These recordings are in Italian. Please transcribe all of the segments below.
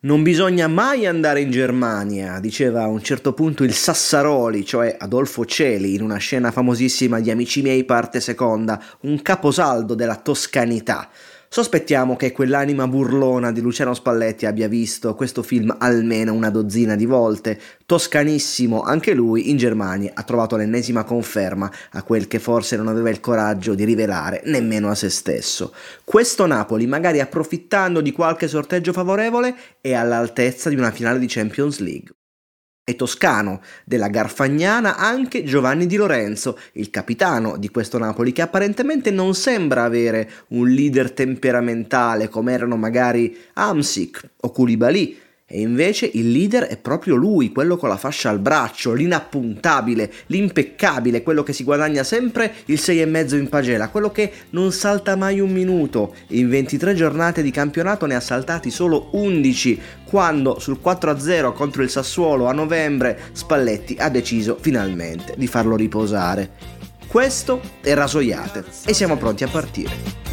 Non bisogna mai andare in Germania, diceva a un certo punto il Sassaroli, cioè Adolfo Celi, in una scena famosissima di Amici miei parte seconda, un caposaldo della toscanità. Sospettiamo che quell'anima burlona di Luciano Spalletti abbia visto questo film almeno una dozzina di volte. Toscanissimo anche lui, in Germania ha trovato l'ennesima conferma a quel che forse non aveva il coraggio di rivelare nemmeno a se stesso. Questo Napoli, magari approfittando di qualche sorteggio favorevole, è all'altezza di una finale di Champions League. È toscano, della Garfagnana, anche Giovanni Di Lorenzo, il capitano di questo Napoli, che apparentemente non sembra avere un leader temperamentale come erano magari Hamsik o Koulibaly, e invece il leader è proprio lui, quello con la fascia al braccio, l'inappuntabile, l'impeccabile, quello che si guadagna sempre il 6,5 in pagella, quello che non salta mai un minuto. In 23 giornate di campionato ne ha saltati solo 11, quando sul 4-0 contro il Sassuolo a novembre Spalletti ha deciso finalmente di farlo riposare. Questo è Rasoiate e siamo pronti a partire.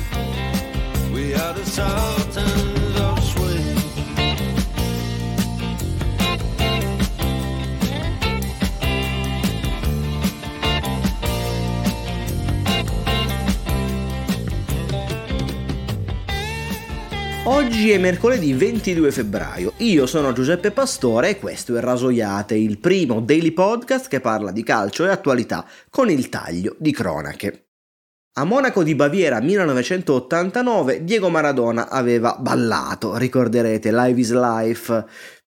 Oggi è mercoledì 22 febbraio, io sono Giuseppe Pastore e questo è Rasoiate, il primo daily podcast che parla di calcio e attualità con il taglio di cronache. A Monaco di Baviera 1989 Diego Maradona aveva ballato, ricorderete Live is Life,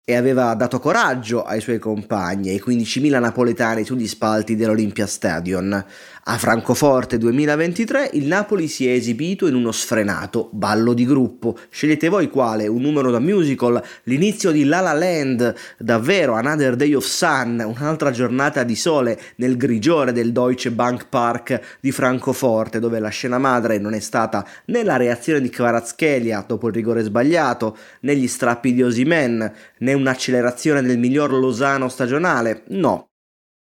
e aveva dato coraggio ai suoi compagni, ai 15.000 napoletani sugli spalti dell'Olympia Stadion. A Francoforte 2023 il Napoli si è esibito in uno sfrenato ballo di gruppo. Scegliete voi quale, un numero da musical, l'inizio di La La Land, davvero Another Day of Sun, un'altra giornata di sole nel grigiore del Deutsche Bank Park di Francoforte, dove la scena madre non è stata né la reazione di Kvaratskhelia dopo il rigore sbagliato, né gli strappi di Osimhen, né un'accelerazione del miglior Lozano stagionale, no.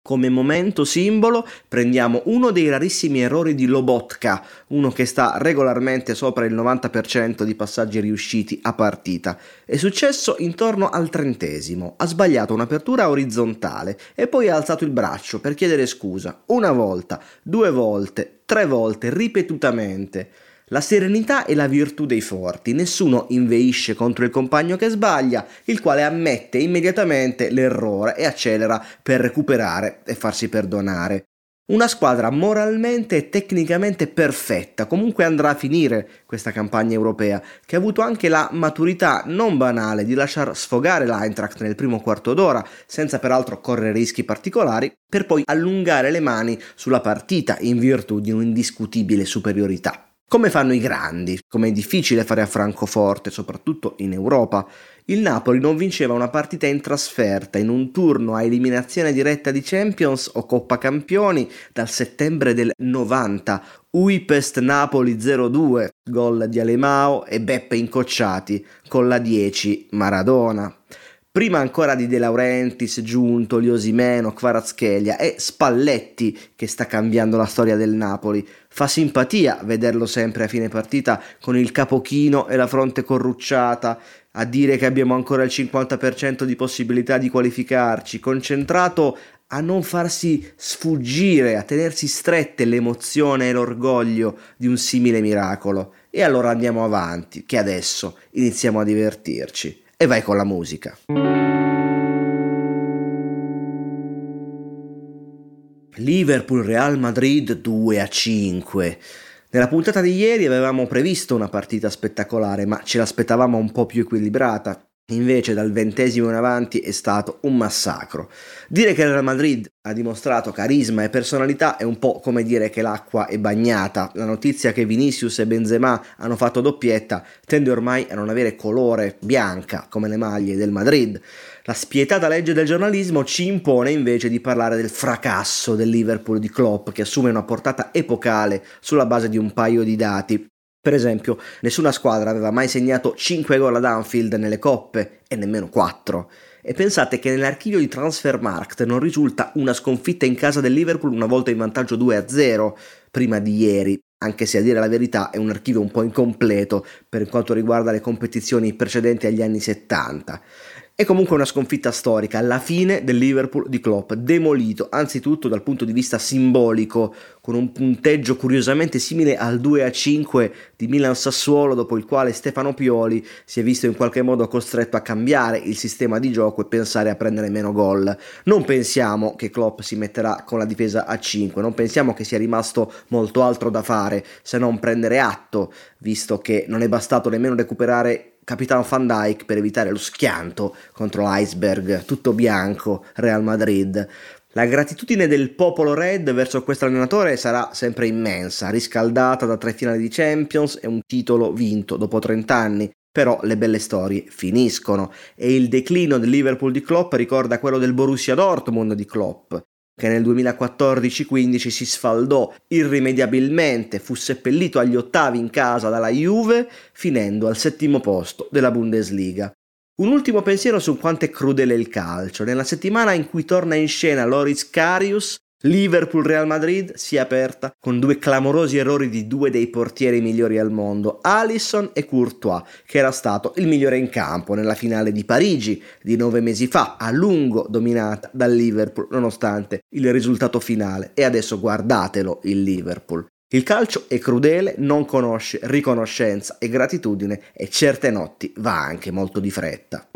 Come momento simbolo prendiamo uno dei rarissimi errori di Lobotka, uno che sta regolarmente sopra il 90% di passaggi riusciti a partita. È successo intorno al 30°, ha sbagliato un'apertura orizzontale e poi ha alzato il braccio per chiedere scusa, una volta, due volte, tre volte, ripetutamente. La serenità è la virtù dei forti, nessuno inveisce contro il compagno che sbaglia, il quale ammette immediatamente l'errore e accelera per recuperare e farsi perdonare. Una squadra moralmente e tecnicamente perfetta, comunque andrà a finire questa campagna europea, che ha avuto anche la maturità non banale di lasciar sfogare l'Eintracht nel primo quarto d'ora, senza peraltro correre rischi particolari, per poi allungare le mani sulla partita in virtù di un'indiscutibile superiorità. Come fanno i grandi, come è difficile fare a Francoforte, soprattutto in Europa. Il Napoli non vinceva una partita in trasferta in un turno a eliminazione diretta di Champions o Coppa Campioni dal settembre del 90, Budapest Napoli 0-2, gol di Alemao e Beppe Incocciati, con la 10 Maradona. Prima ancora di De Laurentiis, Giuntoli, Osimhen, Kvaratskhelia, è Spalletti che sta cambiando la storia del Napoli. Fa simpatia vederlo sempre a fine partita con il capochino e la fronte corrucciata, a dire che abbiamo ancora il 50% di possibilità di qualificarci, concentrato a non farsi sfuggire, a tenersi strette l'emozione e l'orgoglio di un simile miracolo. E allora andiamo avanti, che adesso iniziamo a divertirci. E vai con la musica. Liverpool Real Madrid 2-5. Nella puntata di ieri avevamo previsto una partita spettacolare, ma ce l'aspettavamo un po' più equilibrata. Invece dal 20° in avanti è stato un massacro. Dire che il Real Madrid ha dimostrato carisma e personalità è un po' come dire che l'acqua è bagnata. La notizia che Vinicius e Benzema hanno fatto doppietta tende ormai a non avere colore, bianca come le maglie del Madrid. La spietata legge del giornalismo ci impone invece di parlare del fracasso del Liverpool di Klopp, che assume una portata epocale sulla base di un paio di dati. Per esempio, nessuna squadra aveva mai segnato 5 gol ad Anfield nelle coppe, e nemmeno 4. E pensate che nell'archivio di Transfermarkt non risulta una sconfitta in casa del Liverpool una volta in vantaggio 2-0, prima di ieri. anche se a dire la verità è un archivio un po' incompleto per quanto riguarda le competizioni precedenti agli anni 70. È comunque una sconfitta storica, la fine del Liverpool di Klopp, demolito anzitutto dal punto di vista simbolico, con un punteggio curiosamente simile al 2-5 di Milan-Sassuolo, dopo il quale Stefano Pioli si è visto in qualche modo costretto a cambiare il sistema di gioco e pensare a prendere meno gol. Non pensiamo che Klopp si metterà con la difesa a 5, non pensiamo che sia rimasto molto altro da fare se non prendere atto, visto che non è bastato nemmeno recuperare capitano Van Dijk per evitare lo schianto contro l'iceberg, tutto bianco, Real Madrid. La gratitudine del popolo Red verso questo allenatore sarà sempre immensa, riscaldata da 3 finali di Champions e un titolo vinto dopo 30 anni. Però le belle storie finiscono e il declino del Liverpool di Klopp ricorda quello del Borussia Dortmund di Klopp, che nel 2014-15 si sfaldò irrimediabilmente, fu seppellito agli ottavi in casa dalla Juve, finendo al 7° posto della Bundesliga. Un ultimo pensiero su quanto è crudele il calcio. Nella settimana in cui torna in scena Loris Karius, Liverpool-Real Madrid si è aperta con 2 clamorosi errori di 2 dei portieri migliori al mondo, Alisson e Courtois, che era stato il migliore in campo nella finale di Parigi di 9 mesi fa, a lungo dominata dal Liverpool nonostante il risultato finale. E adesso guardatelo il Liverpool. Il calcio è crudele, non conosce riconoscenza e gratitudine, e certe notti va anche molto di fretta.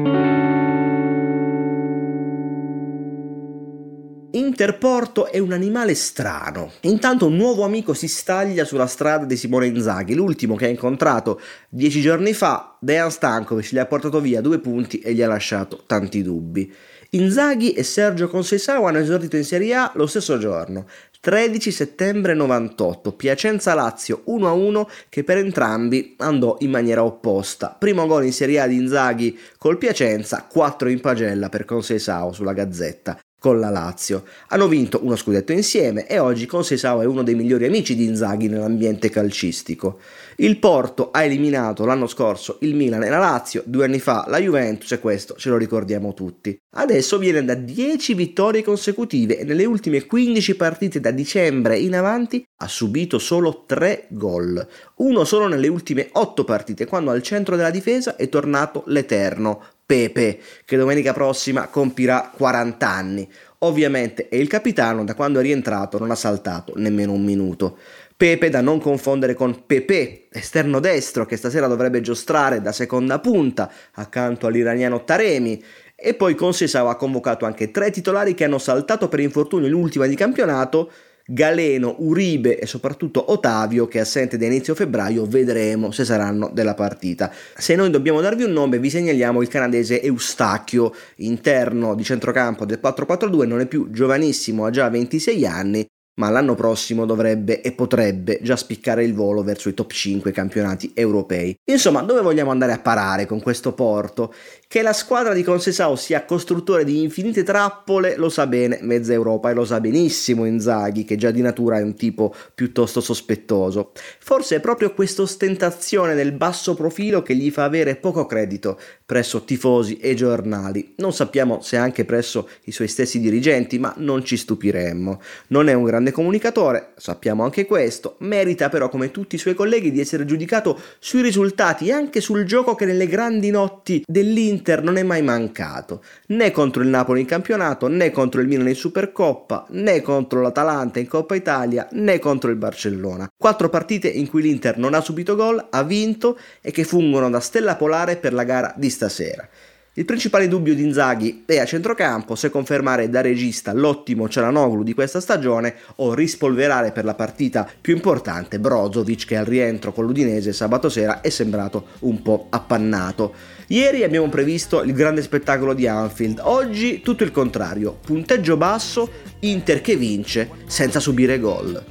Interporto è un animale strano. Intanto un nuovo amico si staglia sulla strada di Simone Inzaghi, l'ultimo che ha incontrato 10 giorni fa. Dejan Stankovic gli ha portato via 2 punti e gli ha lasciato tanti dubbi. Inzaghi e Sergio Conceição hanno esordito in Serie A lo stesso giorno, 13 settembre 98, Piacenza-Lazio 1-1, che per entrambi andò in maniera opposta. Primo gol in Serie A di Inzaghi col Piacenza, 4 in pagella per Conceição sulla Gazzetta con la Lazio. Hanno vinto uno scudetto insieme e oggi Conceição è uno dei migliori amici di Inzaghi nell'ambiente calcistico. Il Porto ha eliminato l'anno scorso il Milan e la Lazio, 2 anni fa la Juventus, e questo ce lo ricordiamo tutti. Adesso viene da 10 vittorie consecutive e nelle ultime 15 partite da dicembre in avanti ha subito solo 3 gol. Uno solo nelle ultime 8 partite, quando al centro della difesa è tornato l'eterno Pepe, che domenica prossima compirà 40 anni. Ovviamente è il capitano, da quando è rientrato non ha saltato nemmeno un minuto. Pepe da non confondere con Pepe, esterno destro, che stasera dovrebbe giostrare da seconda punta accanto all'iraniano Taremi. E poi Conceição ha convocato anche 3 titolari che hanno saltato per infortunio l'ultima di campionato: Galeno, Uribe e soprattutto Otavio, che è assente da inizio febbraio, vedremo se saranno della partita. Se noi dobbiamo darvi un nome, vi segnaliamo il canadese Eustachio, interno di centrocampo del 4-4-2, non è più giovanissimo, ha già 26 anni, ma l'anno prossimo dovrebbe e potrebbe già spiccare il volo verso i top 5 campionati europei. Insomma, dove vogliamo andare a parare con questo Porto? Che la squadra di Conceição sia costruttore di infinite trappole lo sa bene mezza Europa, e lo sa benissimo Inzaghi, che già di natura è un tipo piuttosto sospettoso. Forse è proprio questa ostentazione del basso profilo che gli fa avere poco credito presso tifosi e giornali. Non sappiamo se anche presso i suoi stessi dirigenti, ma non ci stupiremmo. Non è un grande comunicatore, sappiamo anche questo, merita però come tutti i suoi colleghi di essere giudicato sui risultati e anche sul gioco che nelle grandi notti dell'Inter non è mai mancato, né contro il Napoli in campionato, né contro il Milan in Supercoppa, né contro l'Atalanta in Coppa Italia, né contro il Barcellona. 4 partite in cui l'Inter non ha subito gol, ha vinto, e che fungono da stella polare per la gara di stasera. Il principale dubbio di Inzaghi è a centrocampo: se confermare da regista l'ottimo Çalhanoğlu di questa stagione o rispolverare per la partita più importante Brozovic, che al rientro con l'Udinese sabato sera è sembrato un po' appannato. Ieri abbiamo previsto il grande spettacolo di Anfield, oggi tutto il contrario: punteggio basso, Inter che vince senza subire gol.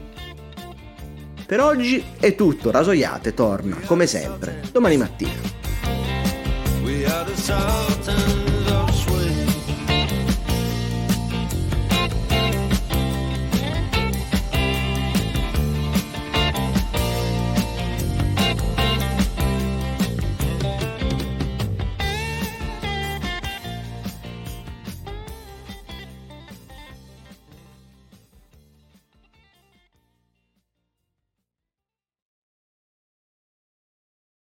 Per oggi è tutto, Rasoiate torna come sempre domani mattina. We are the sound.